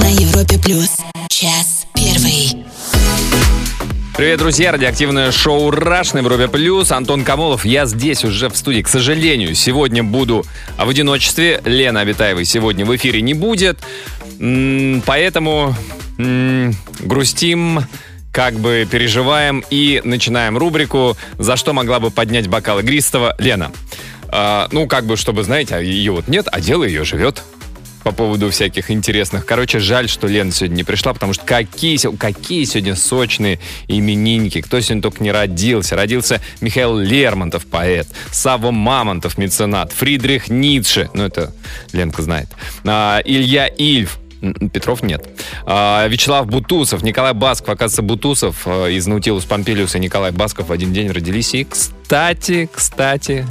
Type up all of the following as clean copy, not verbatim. На Европе Плюс. Час первый. Привет, друзья! Радиоактивное шоу «Раш» на Европе Плюс. Антон Комолов. Я здесь уже в студии. К сожалению, сегодня буду в одиночестве. Лена Абитаевой сегодня в эфире не будет. Поэтому грустим, как бы переживаем и начинаем рубрику «За что могла бы поднять бокал игристого Лена?». Ну, как бы, чтобы, знаете, ее вот нет, а дело ее живет. По поводу всяких интересных. Короче, жаль, что Лена сегодня не пришла, потому что какие сегодня сочные именинники. Кто сегодня только не родился. Родился Михаил Лермонтов, поэт. Савва Мамонтов, меценат. Фридрих Ницше. Ну, это Ленка знает. Илья Ильф. Петров нет. Вячеслав Бутусов, Николай Басков. Оказывается, Бутусов из «Наутилус Пампелиуса» и Николай Басков в один день родились. И, кстати,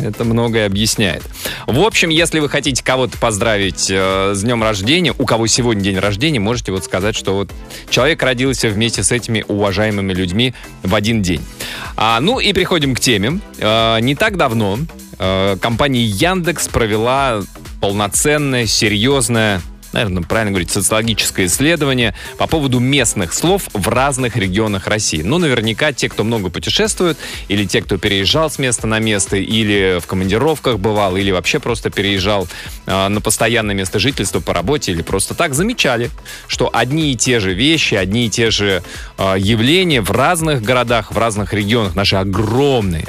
это многое объясняет. В общем, если вы хотите кого-то поздравить с днем рождения, у кого сегодня день рождения, можете вот сказать, что вот человек родился вместе с этими уважаемыми людьми в один день. Ну и переходим к теме. Не так давно компания «Яндекс» провела полноценное, серьезное, наверное, правильно говорить, социологическое исследование по поводу местных слов в разных регионах России. Ну, наверняка те, кто много путешествует, или те, кто переезжал с места на место, или в командировках бывал, или вообще просто переезжал на постоянное место жительства по работе, или просто так, замечали, что одни и те же вещи, одни и те же явления в разных городах, в разных регионах нашей огромной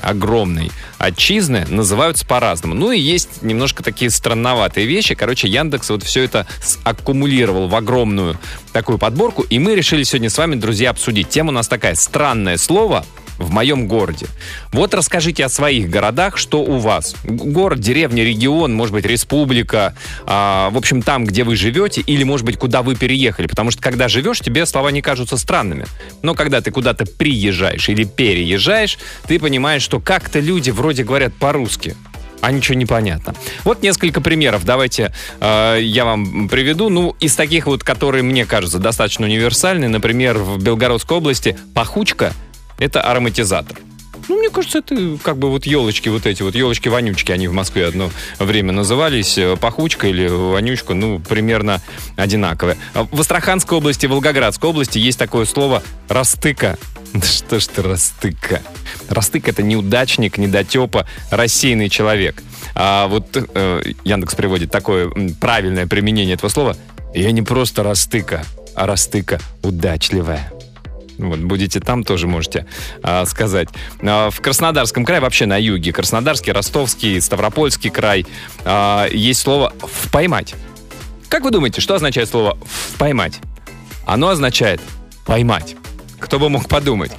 отчизны называются по-разному. Ну и есть немножко такие странноватые вещи. Короче, Яндекс вот все это аккумулировал в огромную такую подборку, и мы решили сегодня с вами, друзья, обсудить. Тема у нас такая: странное слово в моем городе. Вот расскажите о своих городах, что у вас. Город, деревня, регион, может быть, республика, в общем, там, где вы живете, или, может быть, куда вы переехали. Потому что, когда живешь, тебе слова не кажутся странными. Но когда ты куда-то приезжаешь или переезжаешь, ты понимаешь, что как-то люди вроде говорят по-русски, а ничего не понятно. Вот несколько примеров давайте я вам приведу. Ну, из таких вот, которые, мне кажется, достаточно универсальны. Например, в Белгородской области пахучка — это ароматизатор. Ну, мне кажется, это как бы вот елочки вот эти, вот елочки-вонючки, они в Москве одно время назывались, пахучка или вонючка, ну, примерно одинаковые. В Астраханской области, Волгоградской области есть такое слово «растыка». Да что ж ты, растыка. Растыка — это неудачник, недотепа, рассеянный человек. А вот Яндекс приводит такое правильное применение этого слова. Я не просто растыка, а растыка удачливая. Вот, будете там, тоже можете сказать. В Краснодарском крае, вообще на юге, Краснодарский, Ростовский, Ставропольский край, есть слово «впоймать». Как вы думаете, что означает слово «впоймать»? Оно означает «поймать». Кто бы мог подумать?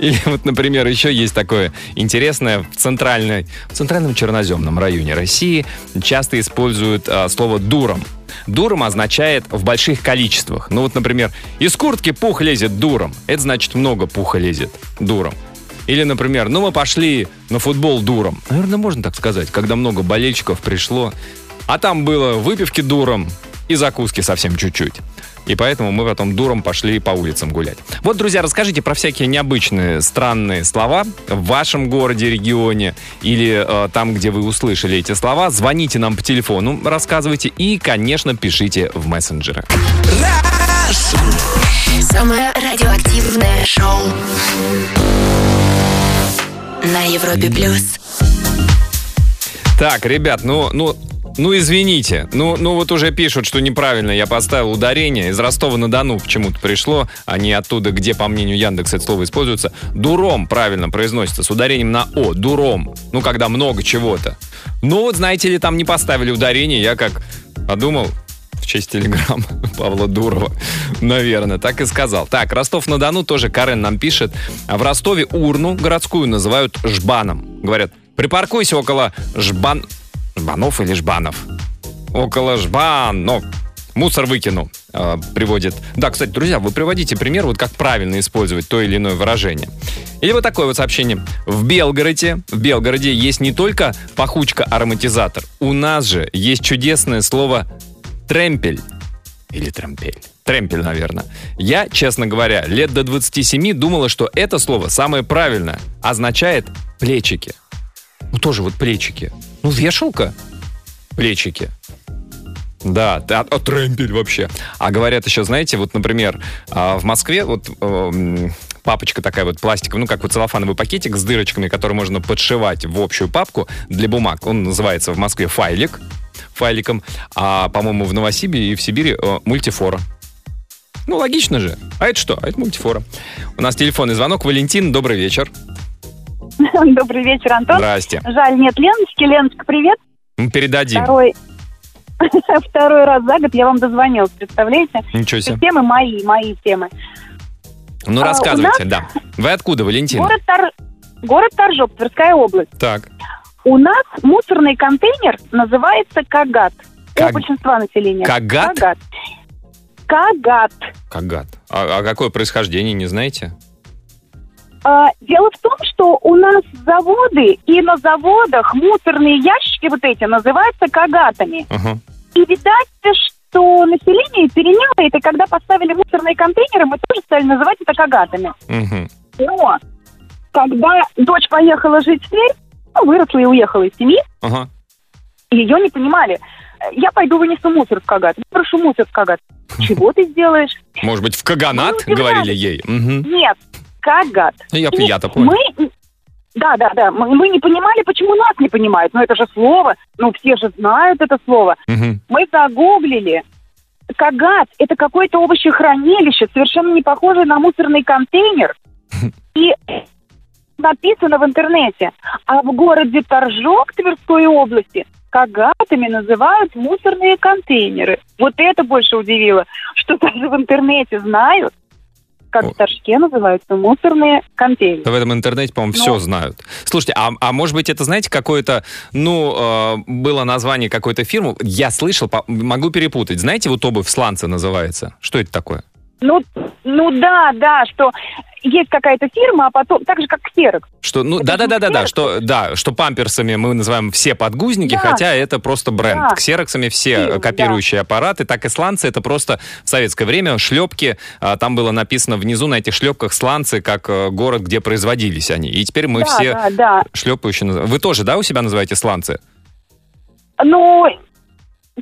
Или вот, например, еще есть такое интересное. В центральном черноземном районе России часто используют слово «дуром». «Дуром» означает «в больших количествах». Ну вот, например, «из куртки пух лезет дуром». Это значит «много пуха лезет дуром». Или, например, «ну мы пошли на футбол дуром». Наверное, можно так сказать, когда много болельщиков пришло. А там было выпивки дуром и закуски совсем чуть-чуть. И поэтому мы потом дуром пошли по улицам гулять. Вот, друзья, расскажите про всякие необычные, странные слова в вашем городе, регионе или там, где вы услышали эти слова. Звоните нам по телефону, рассказывайте и, конечно, пишите в мессенджеры. Самое радиоактивное шоу на Европе Плюс. Так, ребят, Ну, извините, ну вот уже пишут, что неправильно я поставил ударение. Из Ростова-на-Дону почему-то пришло, а не оттуда, где, по мнению Яндекса, это слово используется. Дуром правильно произносится, с ударением на «о», дуром. Ну, когда много чего-то. Ну, вот, знаете ли, там не поставили ударение, я как подумал, в честь телеграммы Павла Дурова, наверное, так и сказал. Так, Ростов-на-Дону тоже Карен нам пишет. В Ростове урну городскую называют жбаном. Говорят, припаркуйся около жбанов или жбанов. Около жбанов. Мусор выкину. Приводит. Да, кстати, друзья, вы приводите пример, вот как правильно использовать то или иное выражение. Или вот такое вот сообщение. В Белгороде есть не только пахучка-ароматизатор. У нас же есть чудесное слово «тремпель». Или «трампель». Тремпель, наверное. Я, честно говоря, лет до 27 думала, что это слово самое правильное. Означает «плечики». Ну, тоже вот плечики. Ну, вешалка. Плечики. Да, отрэмпель вообще. А говорят еще, знаете, вот, например, в Москве вот папочка такая вот пластиковая, ну, как вот целлофановый пакетик с дырочками, который можно подшивать в общую папку для бумаг. Он называется в Москве файликом, а, по-моему, в Новосибири и в Сибири мультифора. Ну, логично же. А это что? А это мультифора. У нас телефонный звонок. Валентин, добрый вечер. Добрый вечер, Антон. Здрасте. Жаль, нет Леночки. Леночка, привет. Передадим. Второй раз за год я вам дозвонилась, представляете? Ничего себе. Темы мои темы. Ну, рассказывайте, да. Вы откуда, Валентина? Город Торжок, Тверская область. Так. У нас мусорный контейнер называется кагат. У большинства населения. Кагат? Кагат. А какое происхождение, не знаете? Дело в том, что у нас заводы, и на заводах мусорные ящики вот эти называются кагатами. Uh-huh. И видать, что население переняло это, когда поставили мусорные контейнеры, мы тоже стали называть это кагатами. Uh-huh. Но когда дочь поехала жить в Тверь, ну, выросла и уехала из семьи, uh-huh. ее не понимали. Я пойду вынесу мусор в кагат. Прошу мусор в кагат. Чего ты сделаешь? Может быть, в каганат, говорили ей? Нет. Кагат. Я-то понял. Да. Мы не понимали, почему нас не понимают. Но это же слово. Ну, все же знают это слово. Угу. Мы загуглили. Кагат – это какое-то овощехранилище, совершенно не похожее на мусорный контейнер. И написано в интернете. А в городе Торжок Тверской области кагатами называют мусорные контейнеры. Вот это больше удивило, что даже в интернете знают. Как в Торжке называются мусорные контейнеры. В этом интернете, по-моему, все знают. Слушайте, а может быть, это, знаете, какое-то, было название какой-то фирмы, я слышал, могу перепутать. Знаете, вот обувь сланца называется? Что это такое? Да, что есть какая-то фирма, а потом, так же, как ксерокс. Что памперсами мы называем все подгузники, да. Хотя это просто бренд. Да. Ксероксами все копирующие аппараты, так и сланцы, это просто в советское время шлепки, там было написано внизу на этих шлепках сланцы, как город, где производились они. И теперь мы все шлепающие называем. Вы тоже, у себя называете сланцы?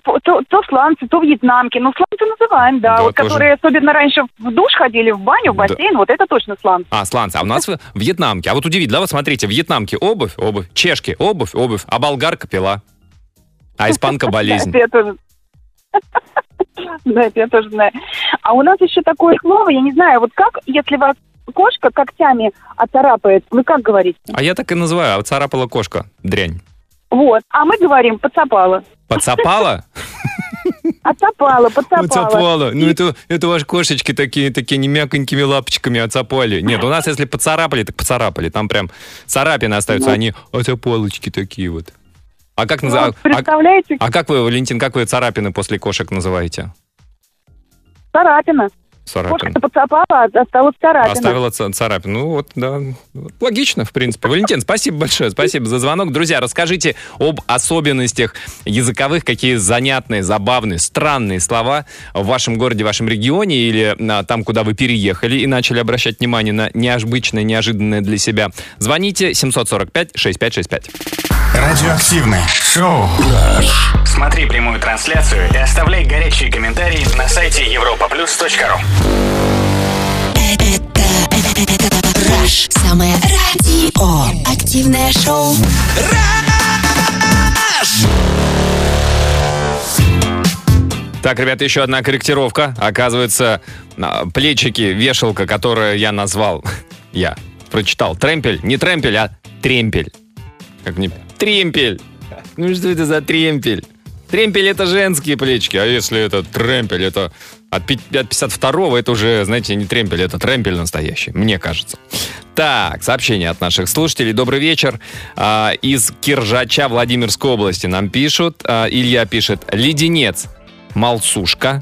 То сланцы, то вьетнамки. Ну, сланцы называем, да. Вот тоже. Которые особенно раньше в душ ходили, в баню, в бассейн. Да. Вот это точно сланцы. А, сланцы. А у нас вьетнамки. А вот удивительно, вот смотрите, вьетнамки обувь. Чешки обувь. А болгарка пила. А испанка болезнь. Да, это я тоже знаю. А у нас еще такое слово, я не знаю, вот как, если вас кошка когтями оцарапает, вы как говорите? А я так и называю, оцарапала кошка. Дрянь. Вот. А мы говорим «подцапала». Подцапала? Подцапала. Ну, это ваши кошечки такие не мяконькими лапочками отцапали. Нет, у нас если поцарапали, так поцарапали. Там прям царапины остаются, они отцапалочки такие вот. А как называют? Представляете? А как вы, Валентин, как вы царапины после кошек называете? Царапина. Кошка-то подцапала, осталась царапина. Оставила царапину. Ну вот, да. Логично, в принципе. Валентин, спасибо большое. Спасибо за звонок. Друзья, расскажите об особенностях языковых, какие занятные, забавные, странные слова в вашем городе, в вашем регионе или там, куда вы переехали и начали обращать внимание на необычное, неожиданное для себя. Звоните 745-6565. Радиоактивное шоу. Раш. Смотри прямую трансляцию и оставляй горячие комментарии на сайте europaplus.ru. Это Раш. Самое радиоактивное шоу. Раш! Так, ребята, еще одна корректировка. Оказывается, плечики, вешалка, которую я назвал, я прочитал, тремпель, не тремпель, а тремпель. Как мне? Тремпель! Ну что это за тремпель? Тремпель — это женские плечики, а если это тремпель, это от 52-го, это уже, знаете, не тремпель, это тремпель настоящий, мне кажется. Так, сообщение от наших слушателей. Добрый вечер. Из Киржача Владимирской области нам пишут. Илья пишет: леденец, малсушка,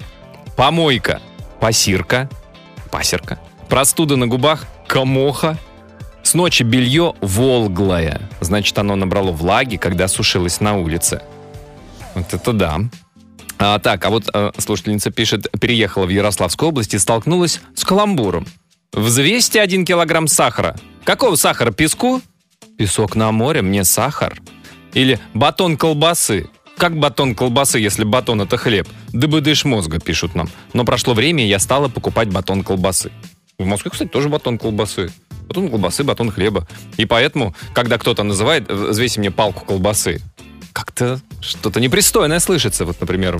помойка, пасирка, простуда на губах, комоха. С ночи белье волглое. Значит, оно набрало влаги, когда сушилось на улице. Вот это да. Слушательница пишет, переехала в Ярославскую область и столкнулась с каламбуром. Взвесьте 1 килограмм сахара. Какого сахара? Песку? Песок на море, мне сахар. Или батон колбасы. Как батон колбасы, если батон это хлеб? ДБДШ мозга, пишут нам. Но прошло время, и я стала покупать батон колбасы. В Москве, кстати, тоже батон колбасы. Батон колбасы, батон хлеба. И поэтому, когда кто-то называет, взвесь мне палку колбасы, как-то что-то непристойное слышится, вот, например,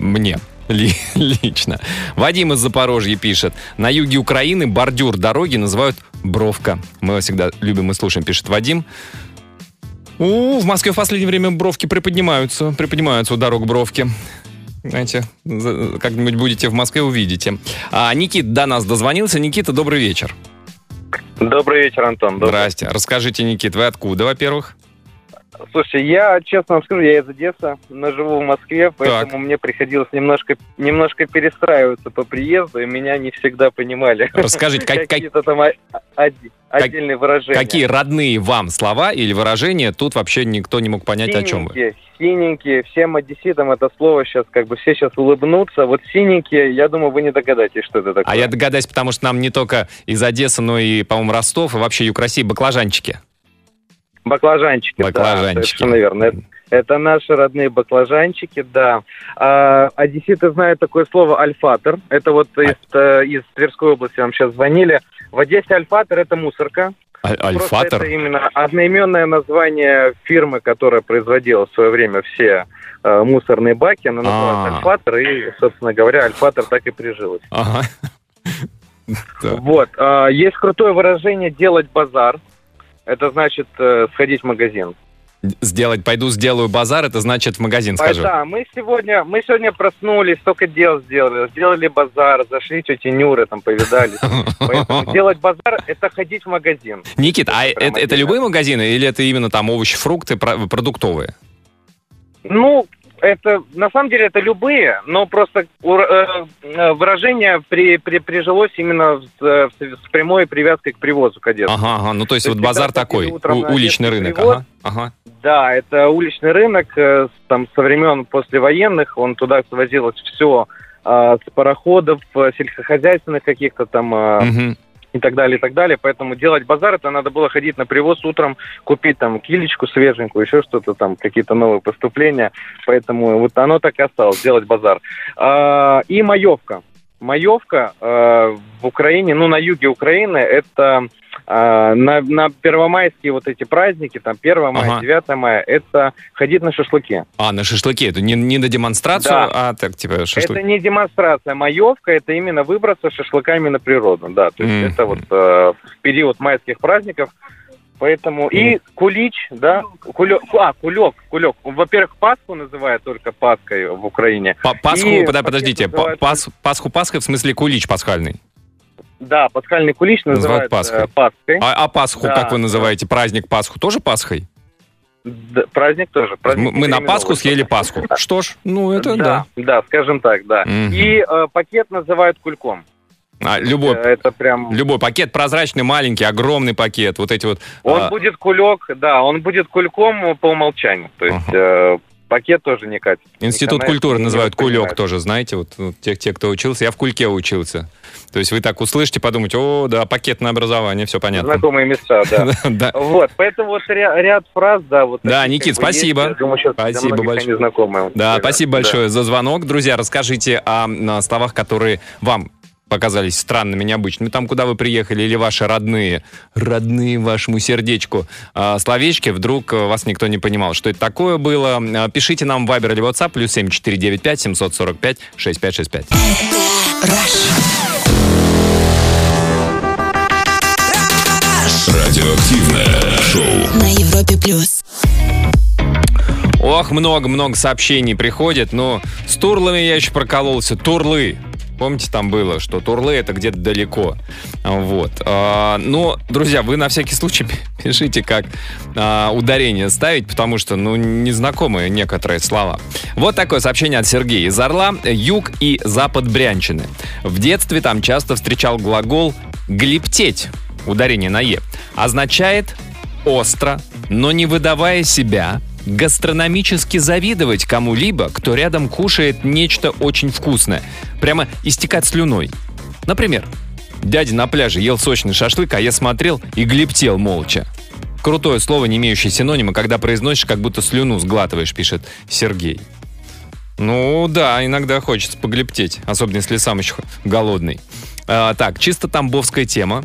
мне лично. Вадим из Запорожья пишет. На юге Украины бордюр дороги называют бровка. Мы его всегда любим и слушаем, пишет Вадим. В Москве в последнее время бровки приподнимаются у дорог бровки. Знаете, как-нибудь будете в Москве, увидите. Никит до нас дозвонился. Никита, добрый вечер. Добрый вечер, Антон. Здрасте. Расскажите, Никит, вы откуда, во-первых? Слушай, я, честно вам скажу, я из Одессы, но живу в Москве, поэтому мне приходилось немножко перестраиваться по приезду, и меня не всегда понимали. Расскажите, какие-то там отдельные выражения. Какие родные вам слова или выражения, тут вообще никто не мог понять, о чем вы. Синенькие, всем одесситам это слово сейчас, как бы все сейчас улыбнутся. Вот синенькие, я думаю, вы не догадаетесь, что это такое. А я догадаюсь, потому что нам не только из Одессы, но и, по-моему, Ростов, и вообще юг России баклажанчики. Баклажанчики. Да, совершенно верно. Это наши родные баклажанчики, да. Одесситы знают такое слово «альфатер». Это вот из Тверской области нам сейчас звонили. В Одессе «альфатер» — это мусорка. Альфатер? Это именно одноименное название фирмы, которая производила в свое время все мусорные баки. Она называлась «альфатер», и, собственно говоря, «альфатер» так и прижилась. Ага. Вот. Есть крутое выражение «делать базар». Это значит сходить в магазин. Пойду сделаю базар, это значит в магазин схожу. Да, мы сегодня проснулись, столько дел сделали. Сделали базар, зашли тети Нюры, там повидались. Поэтому делать базар — это ходить в магазин. Никит, а это любые магазины или это именно там овощи, фрукты, продуктовые? Ну, это на самом деле это любые, но просто выражение прижилось именно с прямой привязкой к привозу к Одессе. Ага, ну то есть вот базар такой, уличный рынок. Ага. Да, это уличный рынок, там со времен послевоенных, он туда свозилось все с пароходов, сельскохозяйственных каких-то там... И так далее. Поэтому делать базар, это надо было ходить на привоз утром, купить там килечку свеженькую, еще что-то там, какие-то новые поступления. Поэтому вот оно так и осталось, делать базар. И маевка. Маевка в Украине, ну, на юге Украины, это на первомайские вот эти праздники, там, 1 мая, 9 мая, это ходить на шашлыки. На шашлыки, это не на демонстрацию, да. Шашлык. Это не демонстрация, маевка, это именно выбросы шашлыками на природу, да, то есть это вот в период майских праздников. Поэтому и кулич, да, кулек. Во-первых, Пасху называют только Пасхой в Украине. Пасху Пасхой в смысле кулич пасхальный? Да, пасхальный кулич называют Пасхой. А Пасху, да, как вы называете? Праздник Пасху тоже Пасхой? Да, праздник тоже. Мы на Пасху съели Пасху. Что ж, ну это да. Да, скажем так, да. И пакет называют кульком. Любой пакет, прозрачный, маленький, огромный пакет, вот эти вот... Он будет кулек, да, он будет кульком по умолчанию, то есть пакет тоже не катит. Институт культуры называют кулек тоже, знаете, вот те, кто учился, я в кульке учился. То есть вы так услышите, подумаете, да, пакетное образование, все понятно. Знакомые места, да. Вот, поэтому вот ряд фраз, да. Да, Никит, спасибо. Спасибо большое. Да, спасибо большое за звонок. Друзья, расскажите о словах, которые вам показались странными, необычными, там, куда вы приехали, или ваши родные вашему сердечку словечки, вдруг вас никто не понимал, что это такое было. Пишите нам в Viber или WhatsApp, плюс 7495-745-6565. Радиоактивное шоу на Европе Плюс. Ох, много-много сообщений приходит, но с турлами я еще прокололся. Турлы. Помните, там было, что Турлы — это где-то далеко. Вот. Но, друзья, вы на всякий случай пишите, как ударение ставить, потому что, незнакомые некоторые слова. Вот такое сообщение от Сергея из Орла. Юг и запад брянщины. В детстве там часто встречал глагол «глиптеть», ударение на «е». Означает «остро, но не выдавая себя», гастрономически завидовать кому-либо, кто рядом кушает нечто очень вкусное. Прямо истекать слюной. Например, дядя на пляже ел сочный шашлык, а я смотрел и глиптел молча. Крутое слово, не имеющее синонима, когда произносишь, как будто слюну сглатываешь, пишет Сергей. Ну да, иногда хочется поглептеть, особенно если сам еще голодный. Так, чисто тамбовская тема.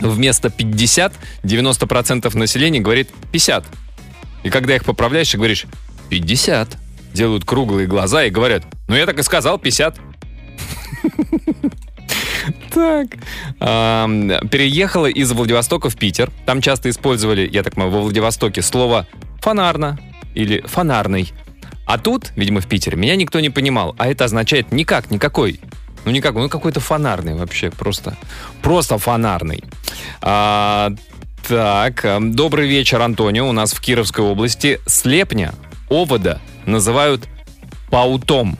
Вместо 50, 90% населения говорит 50. И когда их поправляешь и говоришь 50, делают круглые глаза и говорят: ну я так и сказал, 50. Так. Переехала из Владивостока в Питер. Там часто использовали, я так понимаю, во Владивостоке слово «фонарно» или «фонарный». А тут, видимо, в Питере, меня никто не понимал. А это означает «никак», «никакой». Ну, никак, ну какой-то фонарный вообще, просто фонарный. Так, добрый вечер, Антонио. У нас в Кировской области слепня, овода называют паутом.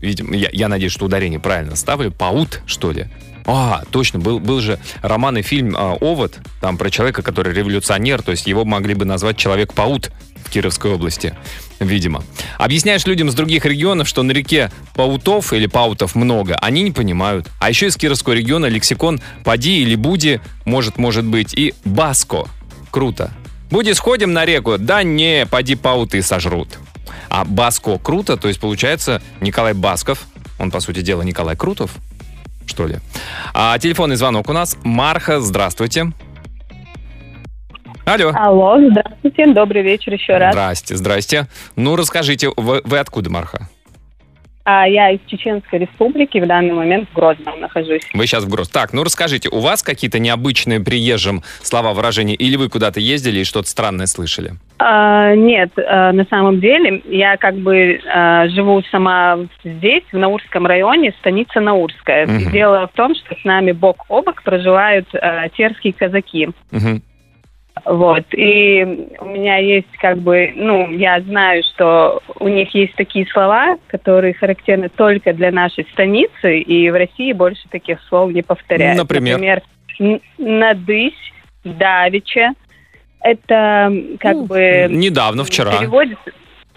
Видимо, я надеюсь, что ударение правильно ставлю. Паут, что ли? А, точно, был же роман и фильм «Овод», там про человека, который революционер, то есть его могли бы назвать «Человек-паут» в Кировской области, видимо. Объясняешь людям с других регионов, что на реке паутов или паутов много, они не понимают. А еще из Кировского региона лексикон «Пади» или «Буди» может быть и «Баско». Круто. «Буди, сходим на реку?» «Да не, пади, пауты сожрут». А «Баско» круто, то есть получается Николай Басков, он, по сути дела, Николай Крутов, что ли. Телефонный звонок у нас. Марха, здравствуйте. Алло. Алло, здравствуйте, добрый вечер еще раз. Здрасте. Ну, расскажите, вы откуда, Марха? Я из Чеченской республики, в данный момент в Грозном нахожусь. Вы сейчас в Грозном. Так, ну расскажите, у вас какие-то необычные приезжим слова, выражения, или вы куда-то ездили и что-то странное слышали? Нет, на самом деле я как бы живу сама здесь, в Наурском районе, станица Наурская. Угу. Дело в том, что с нами бок о бок проживают терские казаки. Угу. Вот, и у меня есть как бы, ну, я знаю, что у них есть такие слова, которые характерны только для нашей станицы, и в России больше таких слов не повторяют. Например «надысь», «давича». Это как бы... Недавно, вчера. Переводится...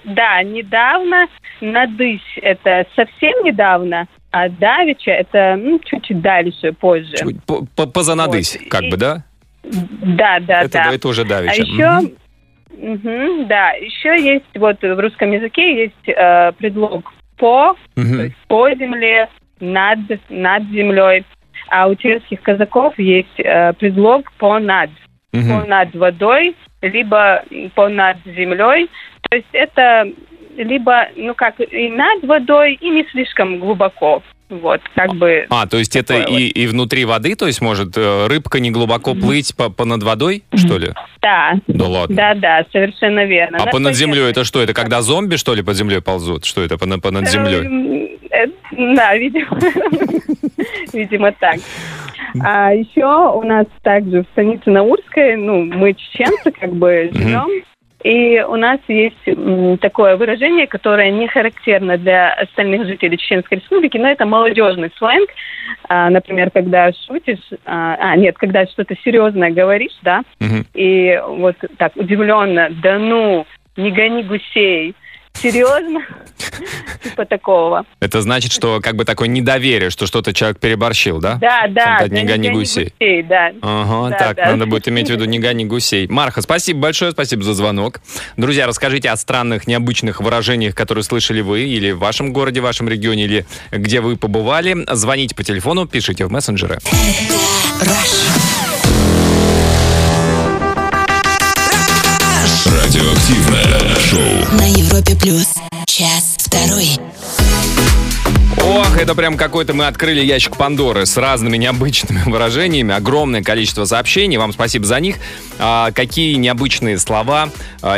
Да, недавно. «Надысь» — это совсем недавно, а «давича» — это чуть-чуть дальше, позже. Чуть позанадысь, вот. Как бы, да? Да. Это уже давеча. А еще, еще есть, вот в русском языке есть предлог «по», то есть «по земле», «над землей». А у тверских казаков есть предлог «понад». Понад водой, либо понад землей. То есть это либо, и над водой, и не слишком глубоко. Вот, как бы... то есть это вот. И внутри воды, то есть может рыбка не глубоко плыть понад водой, что ли? Да. Да ладно. Да, совершенно верно. А понад землей это что? Это когда зомби, что ли, под землей ползут? Что это понад землей? Да, видимо так. А еще у нас также в станице Наурской, мы чеченцы как бы живем. И у нас есть такое выражение, которое не характерно для остальных жителей Чеченской Республики, но это молодежный сленг. Например, когда шутишь... когда что-то серьезное говоришь, да? И вот так удивленно: да ну, не гони гусей. Серьезно? Типа такого. Это значит, что как бы такое недоверие, что что-то человек переборщил, да? Да. Не гони гусей. Ага, так, надо будет иметь в виду не гони гусей. Марха, спасибо большое, спасибо за звонок. Друзья, расскажите о странных, необычных выражениях, которые слышали вы или в вашем городе, в вашем регионе, или где вы побывали. Звоните по телефону, пишите в мессенджеры. Радиоактивное шоу на Европе Плюс. Час второй. Ох, это прям какой-то мы открыли ящик Пандоры с разными необычными выражениями. Огромное количество сообщений. Вам спасибо за них. Какие необычные слова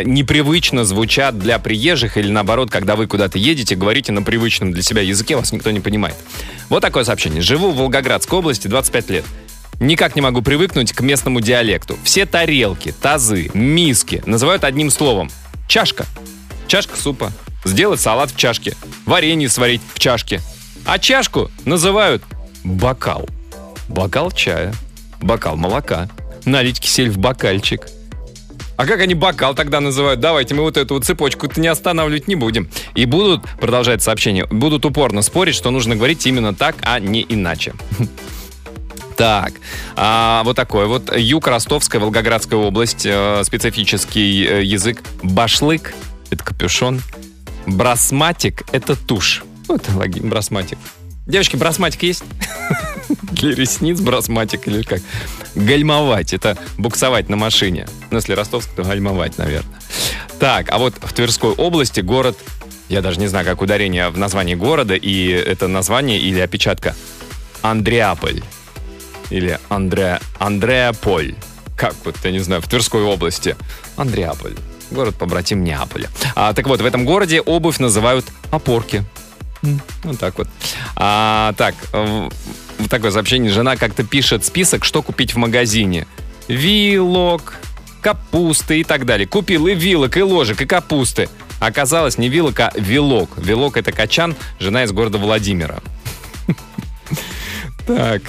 непривычно звучат для приезжих или наоборот, когда вы куда-то едете, говорите на привычном для себя языке, вас никто не понимает. Вот такое сообщение. Живу в Волгоградской области, 25 лет. Никак не могу привыкнуть к местному диалекту. Все тарелки, тазы, миски называют одним словом. Чашка. Чашка супа. Сделать салат в чашке. Варенье сварить в чашке. А чашку называют бокал. Бокал чая. Бокал молока. Налить кисель в бокальчик. А как они бокал тогда называют? Давайте мы вот эту вот цепочку-то не останавливать не будем. И будут, продолжает сообщение, будут упорно спорить, что нужно говорить именно так, а не иначе. Так, вот такой вот. Юг, Ростовская, Волгоградская область. Специфический язык. Башлык — это капюшон. Брасматик — это тушь. Ну, это логично, брасматик. Девочки, брасматик есть? Для ресниц брасматик или как? Гальмовать — это буксовать на машине. Ну, если ростовск, то гальмовать, наверное. Так, а вот в Тверской области город... Я даже не знаю, как ударение в названии города, и это название или опечатка. Андреаполь. Или Андреаполь. Как вот, я не знаю, в Тверской области. Андреаполь. Город-побратим Неаполя. Так вот, в этом городе обувь называют опорки. Вот так вот. Так, вот такое сообщение. Жена как-то пишет список, что купить в магазине. Вилок, капусты и так далее. Купил и вилок, и ложек, и капусты. Оказалось, не вилок, а вилок. Вилок — это качан, жена из города Владимира. Так,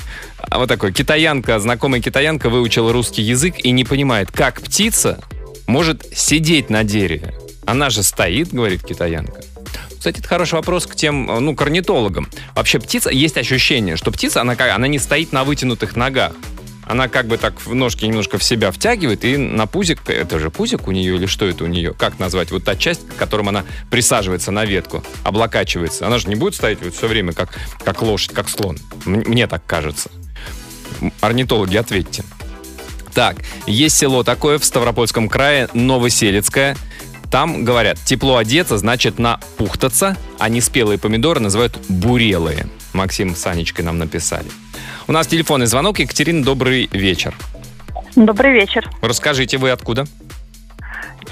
вот такой. Китаянка, знакомая китаянка выучила русский язык и не понимает, как птица может сидеть на дереве. Она же стоит, говорит китаянка. Кстати, это хороший вопрос к тем, корнитологам. Вообще птица, есть ощущение, что птица, она не стоит на вытянутых ногах. Она как бы так в ножки немножко в себя втягивает, и на пузик, это же пузик у нее или что это у нее? Как назвать? Вот та часть, к которой она присаживается на ветку, облокачивается. Она же не будет стоять вот все время как лошадь, как слон. Мне так кажется. Орнитологи, ответьте. Так, есть село такое в Ставропольском крае, Новоселецкое. Там, говорят, тепло одеться, значит напухтаться, а неспелые помидоры называют бурелые. Максим с Анечкой нам написали. У нас телефонный звонок. Екатерина, добрый вечер. Добрый вечер. Расскажите, вы откуда?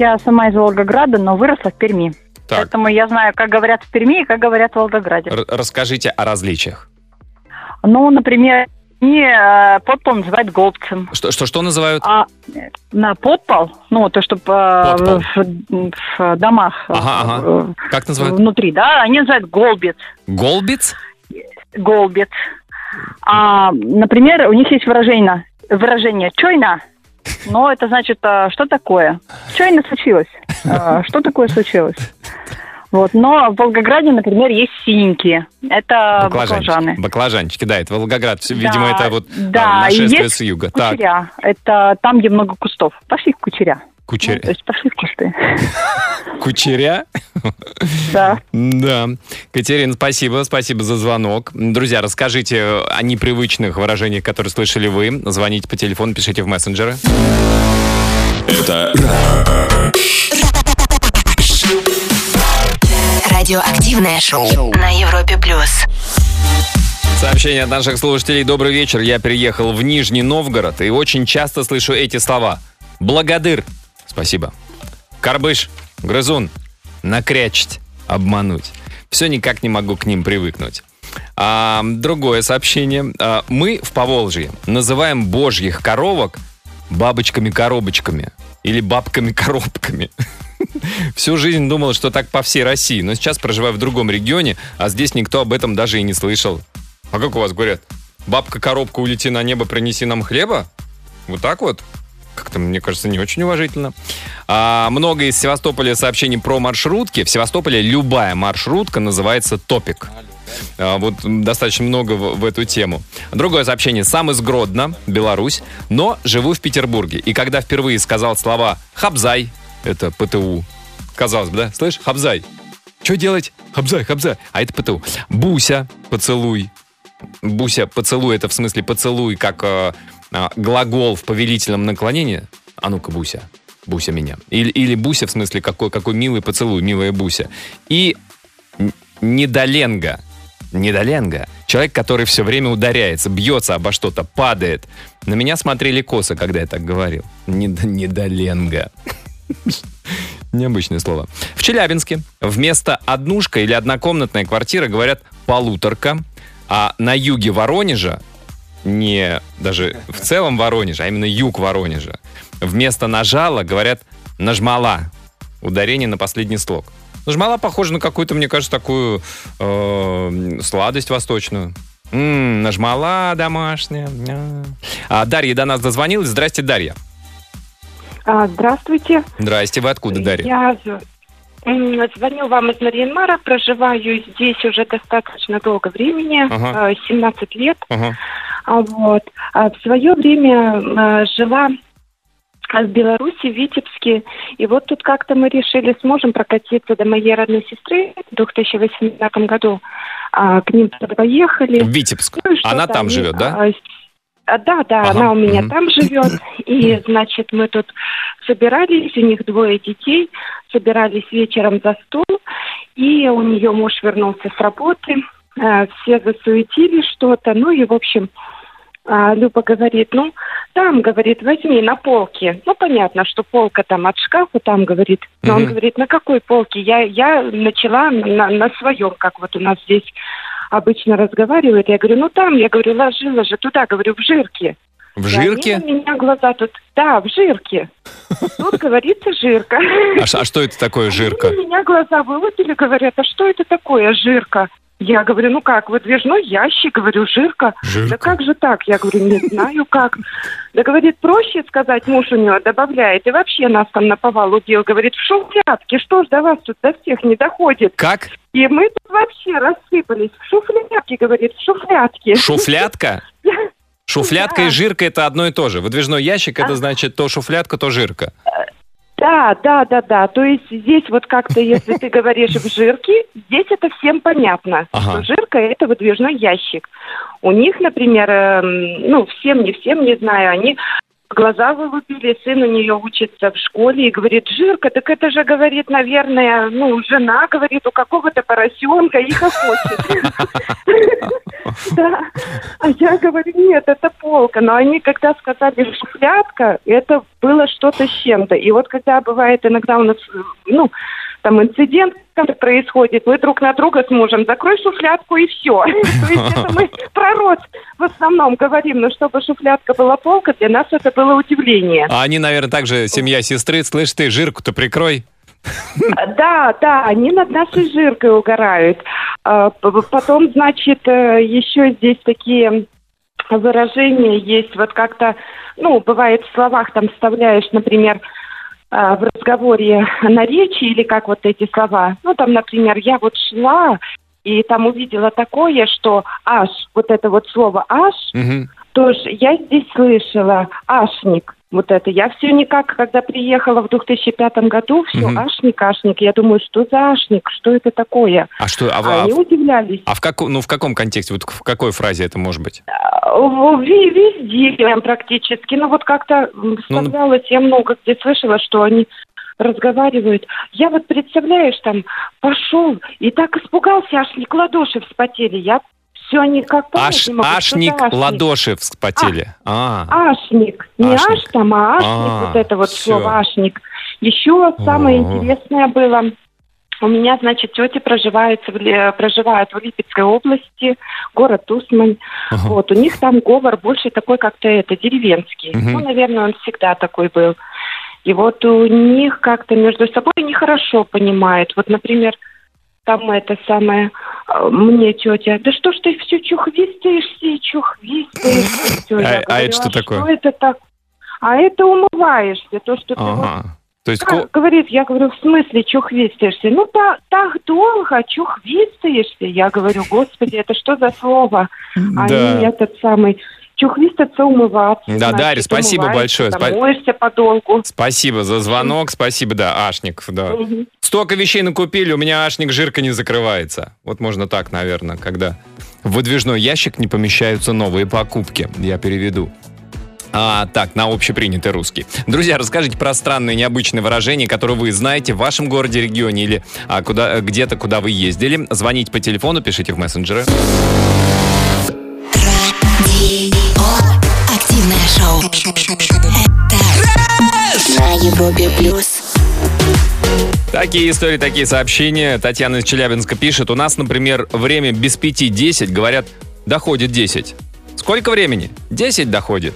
Я сама из Волгограда, но выросла в Перми. Так. Поэтому я знаю, как говорят в Перми и как говорят в Волгограде. Расскажите о различиях. Ну, например, подпол называют голубцем. Что называют? На подпол, ну, то, что в домах. Ага. Как называют? Внутри, да, они называют голбец. Голбец? Голбец. Например, у них есть выражение «чойна», но это значит «что такое?». «Чойна случилось?». «Что такое случилось?». Вот. Но в Волгограде, например, есть синенькие. Это баклажаны. Баклажанчики, да, это Волгоград. Видимо, да, это вот нашествие с юга. Кучеря. Так. Это там, где много кустов. Пошли в кучеря. Кучеря. Ну, то есть пошли в кусты. Кучеря? Да. Да. Катерина, спасибо. Спасибо за звонок. Друзья, расскажите о непривычных выражениях, которые слышали вы. Звоните по телефону, пишите в мессенджеры. Это радиоактивное шоу на Европе Плюс. Сообщение от наших слушателей. Добрый вечер. Я переехал в Нижний Новгород и очень часто слышу эти слова. Благодар. Спасибо. Карбыш, грызун, накрячить, обмануть. Все никак не могу к ним привыкнуть. Другое сообщение. Мы в Поволжье называем божьих коровок бабочками-коробочками или бабками-коробками. Всю жизнь думал, что так по всей России, но сейчас проживаю в другом регионе, а здесь никто об этом даже и не слышал. А как у вас говорят? Бабка-коробка, улети на небо, принеси нам хлеба? Вот так вот? Как-то, мне кажется, не очень уважительно. Много из Севастополя сообщений про маршрутки. В Севастополе любая маршрутка называется топик. Вот достаточно много в эту тему. Другое сообщение. Сам из Гродно, Беларусь, но живу в Петербурге. И когда впервые сказал слова «хабзай», это ПТУ, казалось бы, да? Слышь, хабзай. Что делать? Хабзай, хабзай. А это ПТУ. Буся, поцелуй. Буся, поцелуй, это в смысле поцелуй, как... глагол в повелительном наклонении. А ну-ка, Буся. Буся меня. Или Буся, в смысле, какой милый поцелуй, милая Буся. И недоленга. Недоленга. Человек, который все время ударяется, бьется обо что-то, падает. На меня смотрели косо, когда я так говорил. Недоленга. Необычное слово. В Челябинске вместо однушка или однокомнатная квартира говорят полуторка. А на юге Воронежа, не даже в целом Воронеж, а именно юг Воронежа, вместо нажала говорят нажмала. Ударение на последний слог. Нажмала похоже на какую-то, мне кажется, такую сладость восточную. Нажмала домашняя. Дарья до нас дозвонилась. Здрасте, Дарья. Здравствуйте. Здрасте. Вы откуда, Дарья? Я звоню вам из Нарьян-Мара. Проживаю здесь уже достаточно долго времени. 17 лет. Вот. В свое время жила в Беларуси, в Витебске. И вот тут как-то мы решили с мужем прокатиться до моей родной сестры в 2018 году. К ним поехали. В Витебск. Ну, она там живет, да? Да, ага. Она у меня там живет. И, значит, мы тут собирались, у них двое детей, собирались вечером за стол, и у нее муж вернулся с работы, все засуетили что-то, ну и, в общем, Люба говорит, ну, там, говорит, возьми на полке. Ну, понятно, что полка там от шкафа, там, говорит. Но он говорит, на какой полке? Я начала на своем, как вот у нас здесь обычно разговаривают. Я говорю, ну, там, я говорю, ложила же туда, говорю, в жирке. В жирке? Они у меня глаза тут, да, в жирке. Тут говорится жирка. А что это такое жирка? У меня глаза вылупили, говорят, а что это такое жирка? Я говорю, ну как, выдвижной ящик, говорю, жирка. Да как же так? Я говорю, не знаю как. Да, говорит, проще сказать, муж у него добавляет. И вообще нас там наповал убил. Говорит, в шуфлядке, что ж до вас тут до всех не доходит? Как? И мы тут вообще рассыпались. В шуфлядке, говорит, в шуфлядке. Шуфлядка? Шуфлядка и жирка – это одно и то же. Выдвижной ящик – это значит то шуфлядка, то жирка. Да. То есть здесь вот как-то, если ты говоришь в жирке, здесь это всем понятно. Ага. Жирка – это выдвижной ящик. У них, например, всем, не знаю, они глаза вылупили, сын у нее учится в школе и говорит, жирка, так это же, говорит, наверное, жена, говорит, у какого-то поросенка и хохочет. Да. А я говорю, нет, это полка. Но они, когда сказали шуфлядка, это было что-то с чем-то. И вот когда бывает иногда у нас, там инцидент происходит, мы друг на друга с мужем, закрой шуфлядку и все. То есть это мы про рот в основном говорим, но чтобы шуфлядка была полка, для нас это было удивление. А они, наверное, также семья сестры, слышь ты, жирку-то прикрой. Да, они над нашей жиркой угорают. Потом, значит, еще здесь такие выражения есть, вот как-то, бывает в словах там вставляешь, например, в разговоре наречие или как вот эти слова. Там, например, я вот шла и там увидела такое, что аж, вот это вот слово аж, тоже я здесь слышала ашник. Вот это. Я все никак, когда приехала в 2005 году, все ашник. Я думаю, что за ашник? Что это такое? Они удивлялись. А в каком контексте? Вот в какой фразе это может быть? Везде практически. Как-то вставлялось. Я много где слышала, что они разговаривают. Я вот, представляешь, там пошел и так испугался, ашник, ладоши вспотели. Я все никак понять не могу. Ашник, ладоши вспотели. Ашник. Не аш там, а ашник. Вот это вот слово ашник. Еще самое интересное было. У меня, значит, тетя проживает в Липецкой области, город Усмань. Вот, у них там говор больше такой как-то деревенский. Наверное, он всегда такой был. И вот у них как-то между собой нехорошо понимают. Вот, например, там это самое, мне тетя, да что ж ты все чухвистаешь, все. А это что такое? Что это так? А это умываешься, то, что ты... То есть... Как говорит, я говорю, в смысле чухвистаешься? Так долго чухвистаешься. Я говорю, господи, это что за слово? Они этот самый... Чухвистаться, умываться. Да, значит, Дарья, спасибо большое. Моешься подолгу. Спасибо за звонок, спасибо, ашник, да. Столько вещей накупили, у меня ашник жирка не закрывается. Вот можно так, наверное, когда в выдвижной ящик не помещаются новые покупки. Я переведу. На общепринятый русский. Друзья, расскажите про странные, необычные выражения, которые вы знаете в вашем городе, регионе или куда вы ездили. Звоните по телефону, пишите в мессенджеры. На Европе Плюс. Такие истории, такие сообщения. Татьяна из Челябинска пишет. У нас, например, время без 5:10. Говорят, доходит 10. Сколько времени? 10 доходит.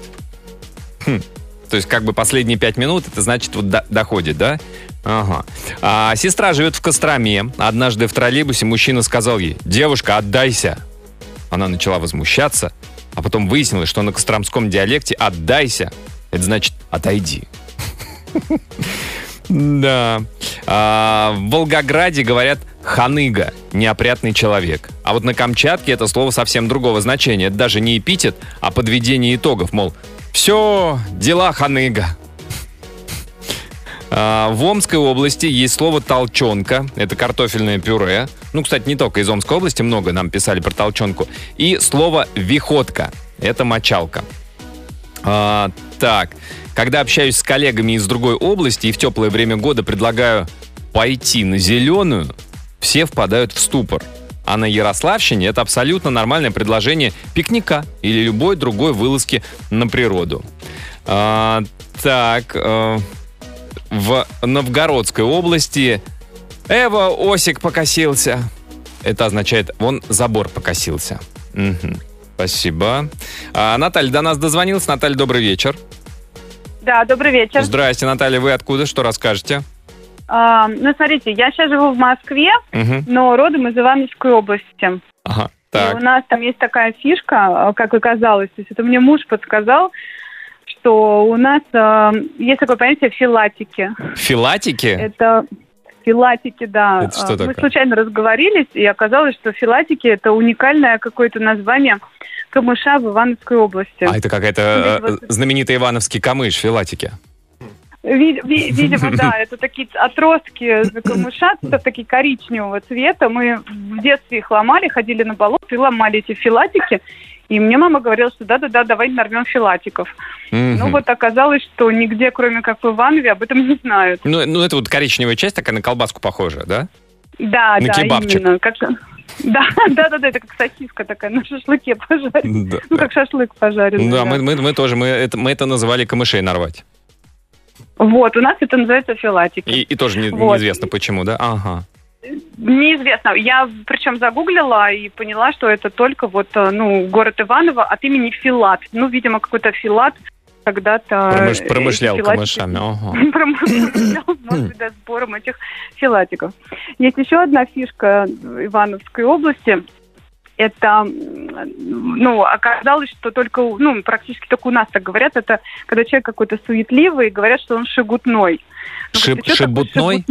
То есть как бы последние 5 минут, это значит вот доходит, да? Ага. Сестра живет в Костроме. Однажды в троллейбусе мужчина сказал ей: девушка, отдайся. Она начала возмущаться. А потом выяснилось, что на костромском диалекте «отдайся» — это значит «отойди». Да. В Волгограде говорят Ханыга – неопрятный человек. А вот на Камчатке это слово совсем другого значения. Это даже не эпитет, а подведение итогов. Мол, все, дела ханыга. В Омской области есть слово «толчонка». Это картофельное пюре. Ну, кстати, не только из Омской области. Много нам писали про толчонку. И слово «виходка». Это мочалка. Так, когда общаюсь с коллегами из другой области и в теплое время года предлагаю пойти на зеленую, все впадают в ступор. А на Ярославщине это абсолютно нормальное предложение пикника или любой другой вылазки на природу. В Новгородской области «Эва, осик покосился». Это означает «вон забор покосился». Угу. Спасибо. Наталья до нас дозвонилась. Наталья, добрый вечер. Да, добрый вечер. Здрасте, Наталья. Вы откуда? Что расскажете? Смотрите, я сейчас живу в Москве, но родом из Ивановской области. Ага, так. И у нас там есть такая фишка, как оказалось. То есть это мне муж подсказал, что у нас есть такое понятие филатики. Филатики? Это филатики, да. Это что такое? Мы случайно разговорились, и оказалось, что филатики – это уникальное какое-то название камыша в Ивановской области. А это какая-то знаменитый ивановский камыш, филатики? Видимо, да, это такие отростки камыша, такие коричневого цвета. Мы в детстве их ломали, ходили на болото и ломали эти филатики. И мне мама говорила, что да-да-да, давай нарвем филатиков. Ну вот оказалось, что нигде, кроме как в Иванове, об этом не знают. Ну это вот коричневая часть такая на колбаску похожа, да? Да, на кебабчик. Именно. Да, это как сосиска такая, на шашлыке пожаренная. Да. Ну как шашлык пожаренный. Да, да. Мы тоже это называли камышей нарвать. Вот, у нас это называется филатики. И тоже неизвестно почему, да? Ага. Неизвестно. Я причем загуглила и поняла, что это только город Иваново от имени Филат. Ну, видимо, какой-то Филат когда-то... Промышлял камышами. Ага. Промышлял, может быть, сбором этих филатиков. Есть еще одна фишка Ивановской области. Это, оказалось, что только, практически только у нас так говорят, это когда человек какой-то суетливый, говорят, что он шегутной. Шебутной?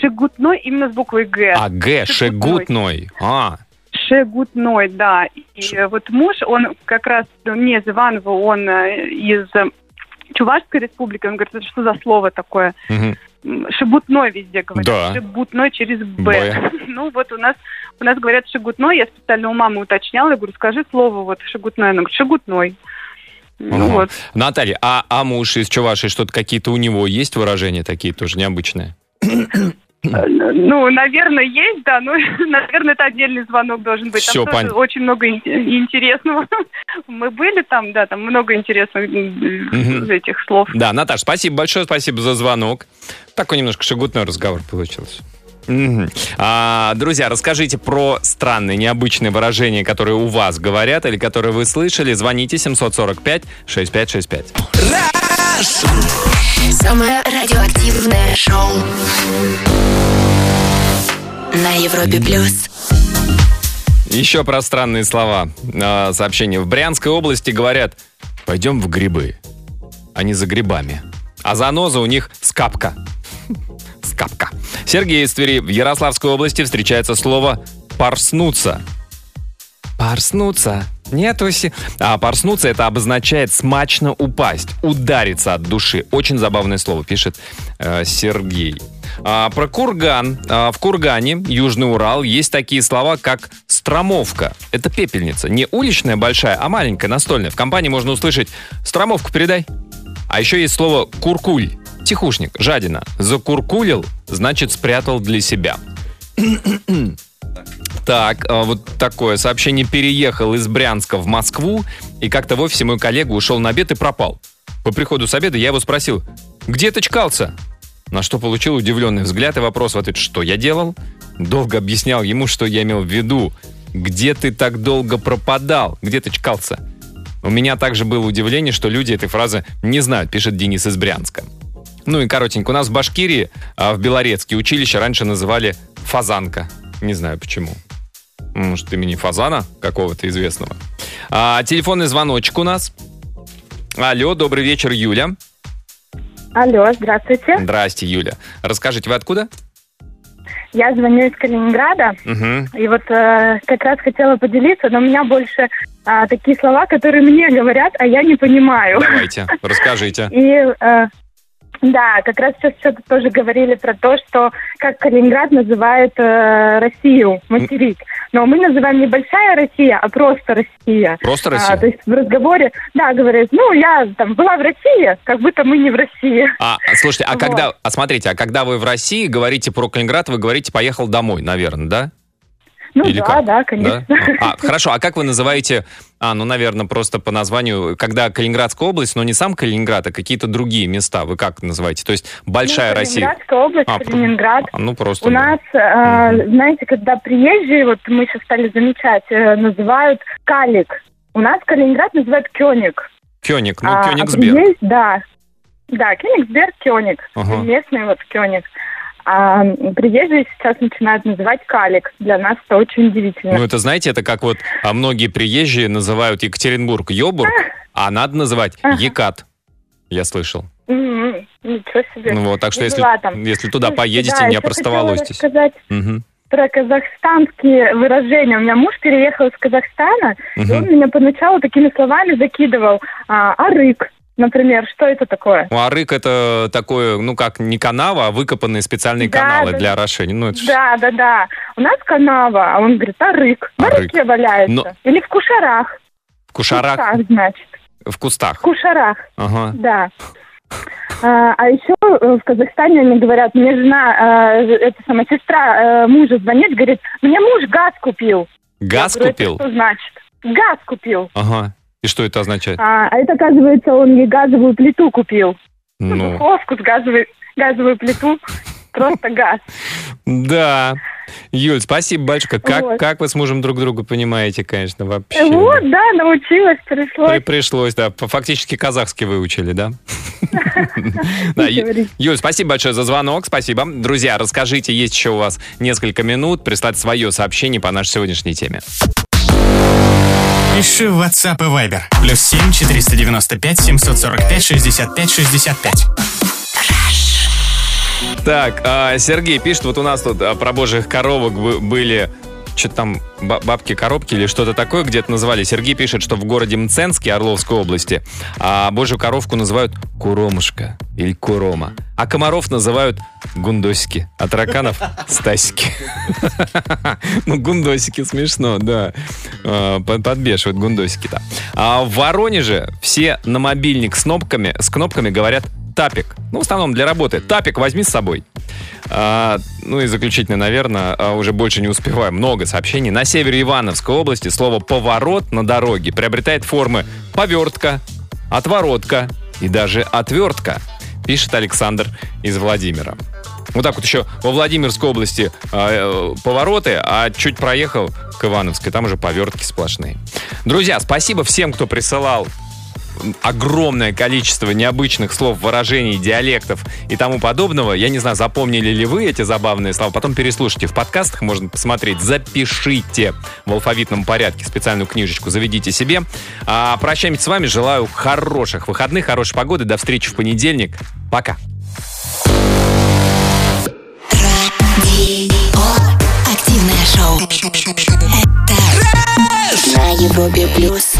Шегутной именно с буквой Г. А, Г, шегутной. А. Шегутной, да. И вот муж, он как раз не из Иванова, он из Чувашской республики. Он говорит, это что за слово такое? Угу. Шебутной везде говорят. Да. Шебутной через Б. Ну вот у нас говорят шегутной. Я специально у мамы уточняла. Я говорю, скажи слово вот шегутной. Она говорит, шегутной. Ну, вот. Наталья, а муж из Чувашии, что-то какие-то у него есть выражения такие тоже необычные? Ну, наверное, есть, да, но, наверное, это отдельный звонок должен быть. Все, там тоже очень много интересного. Мы были там, да, там много интересных этих слов. Да, Наташ, спасибо за звонок. Такой немножко шегутной разговор получился. Друзья, расскажите про странные, необычные выражения, которые у вас говорят или которые вы слышали. Звоните 745-6565. Самое радиоактивное шоу на Европе Плюс. Еще про странные слова. Сообщение. В Брянской области говорят, пойдем в грибы, а не за грибами. А заноза у них скапка. Скапка. Сергей из Твери. В Ярославской области встречается слово «порснуться». Порснуться. Порснуться — это обозначает смачно упасть, удариться от души. Очень забавное слово, пишет Сергей. Про курган. В Кургане, Южный Урал, есть такие слова, как «стромовка». Это пепельница. Не уличная большая, а маленькая, настольная. В компании можно услышать «стромовку передай». А еще есть слово «куркуль». Тихушник, жадина. Закуркулил, значит, спрятал для себя. Так, вот такое сообщение. Переехал из Брянска в Москву, и как-то в офисе мой коллега ушел на обед и пропал. По приходу с обеда я его спросил, где ты чкался? На что получил удивленный взгляд и вопрос в ответ, что я делал? Долго объяснял ему, что я имел в виду. Где ты так долго пропадал? Где ты чкался? У меня также было удивление, что люди этой фразы не знают, пишет Денис из Брянска. Ну и коротенько, у нас в Башкирии, в Белорецке, училище раньше называли «фазанка». Не знаю почему. Может, имени фазана какого-то известного. Телефонный звоночек у нас. Алло, добрый вечер, Юля. Алло, здравствуйте. Здрасте, Юля. Расскажите, вы откуда? Я звоню из Калининграда, и вот как раз хотела поделиться, но у меня больше такие слова, которые мне говорят, а я не понимаю. Давайте, расскажите. И да, как раз сейчас что-то тоже говорили про то, что как Калининград называет Россию, материк. Но мы называем не большая Россия, а просто Россия. Просто Россия? То есть в разговоре, да, говорят, ну, я там была в России, как будто мы не в России. А, слушайте, а вот. Когда вы в России говорите про Калининград, вы говорите «поехал домой», наверное, да? Ну или да, как? Да, конечно. Да? А, хорошо, а как вы называете, наверное, просто по названию, когда Калининградская область, но не сам Калининград, а какие-то другие места, вы как называете? То есть большая Россия? Калининградская область, Калининград. Просто. У нас, знаете, когда приезжие, вот мы сейчас стали замечать, называют Калик. У нас Калининград называют Кёник. Кёник, Кёнигсберг. Да, Кёнигсберг, Кёник. Ага. Местный вот Кёник. А приезжие сейчас начинают называть Калик. Для нас это очень удивительно. Ну, это, знаете, это как вот многие приезжие называют Екатеринбург Йобург, а надо называть Екат. Я слышал. Ничего себе. Ну, вот, так что если туда поедете, не опростоволоситесь. Я хотела рассказать про казахстанские выражения. У меня муж переехал из Казахстана, и он меня поначалу такими словами закидывал. Арык. Например, что это такое? Арык — это такое, как не канава, а выкопанные специальные каналы для орошения. Да. У нас канава, а он говорит, арык. На реке валяется. Или в кушарах. В кушарах? В кустах, значит. В кустах? В кушарах, да. А еще в Казахстане они говорят, мне жена, сестра мужа звонит, говорит, мне муж газ купил. Газ купил? Что значит? Газ купил. Ага. И что это означает? А это, оказывается, он ей газовую плиту купил. Духовку с газовую плиту. Просто газ. Да. Юль, спасибо большое. Как вы с мужем друг друга понимаете, конечно, вообще. Научилась, пришлось. Пришлось, да. Фактически казахский выучили, да? Юль, спасибо большое за звонок, спасибо. Друзья, расскажите, есть еще у вас несколько минут прислать свое сообщение по нашей сегодняшней теме. Пиши в WhatsApp и Viber. +7 495 745 65 65. Так, Сергей пишет, вот у нас тут про божьих коровок были... Что-то там бабки-коробки или что-то такое где-то называли. Сергей пишет, что в городе Мценске Орловской области божью коровку называют куромушка или курома. А комаров называют гундосики, а тараканов стасики. Гундосики смешно, да. Подбешивают гундосики-то. А в Воронеже все на мобильник с кнопками говорят тапик. В основном для работы. Тапик возьми с собой. И заключительно, наверное, уже больше не успеваю. Много сообщений. На севере Ивановской области слово «поворот» на дороге приобретает формы «повертка», «отворотка» и даже «отвертка», пишет Александр из Владимира. Вот так вот еще во Владимирской области повороты, а чуть проехал к Ивановской, там уже повертки сплошные. Друзья, спасибо всем, кто присылал огромное количество необычных слов, выражений, диалектов и тому подобного. Я не знаю, запомнили ли вы эти забавные слова. Потом переслушайте в подкастах, можно посмотреть. Запишите в алфавитном порядке специальную книжечку, заведите себе. Прощаемся с вами. Желаю хороших выходных, хорошей погоды. До встречи в понедельник. Пока. Активное шоу. Это на Европе Плюс.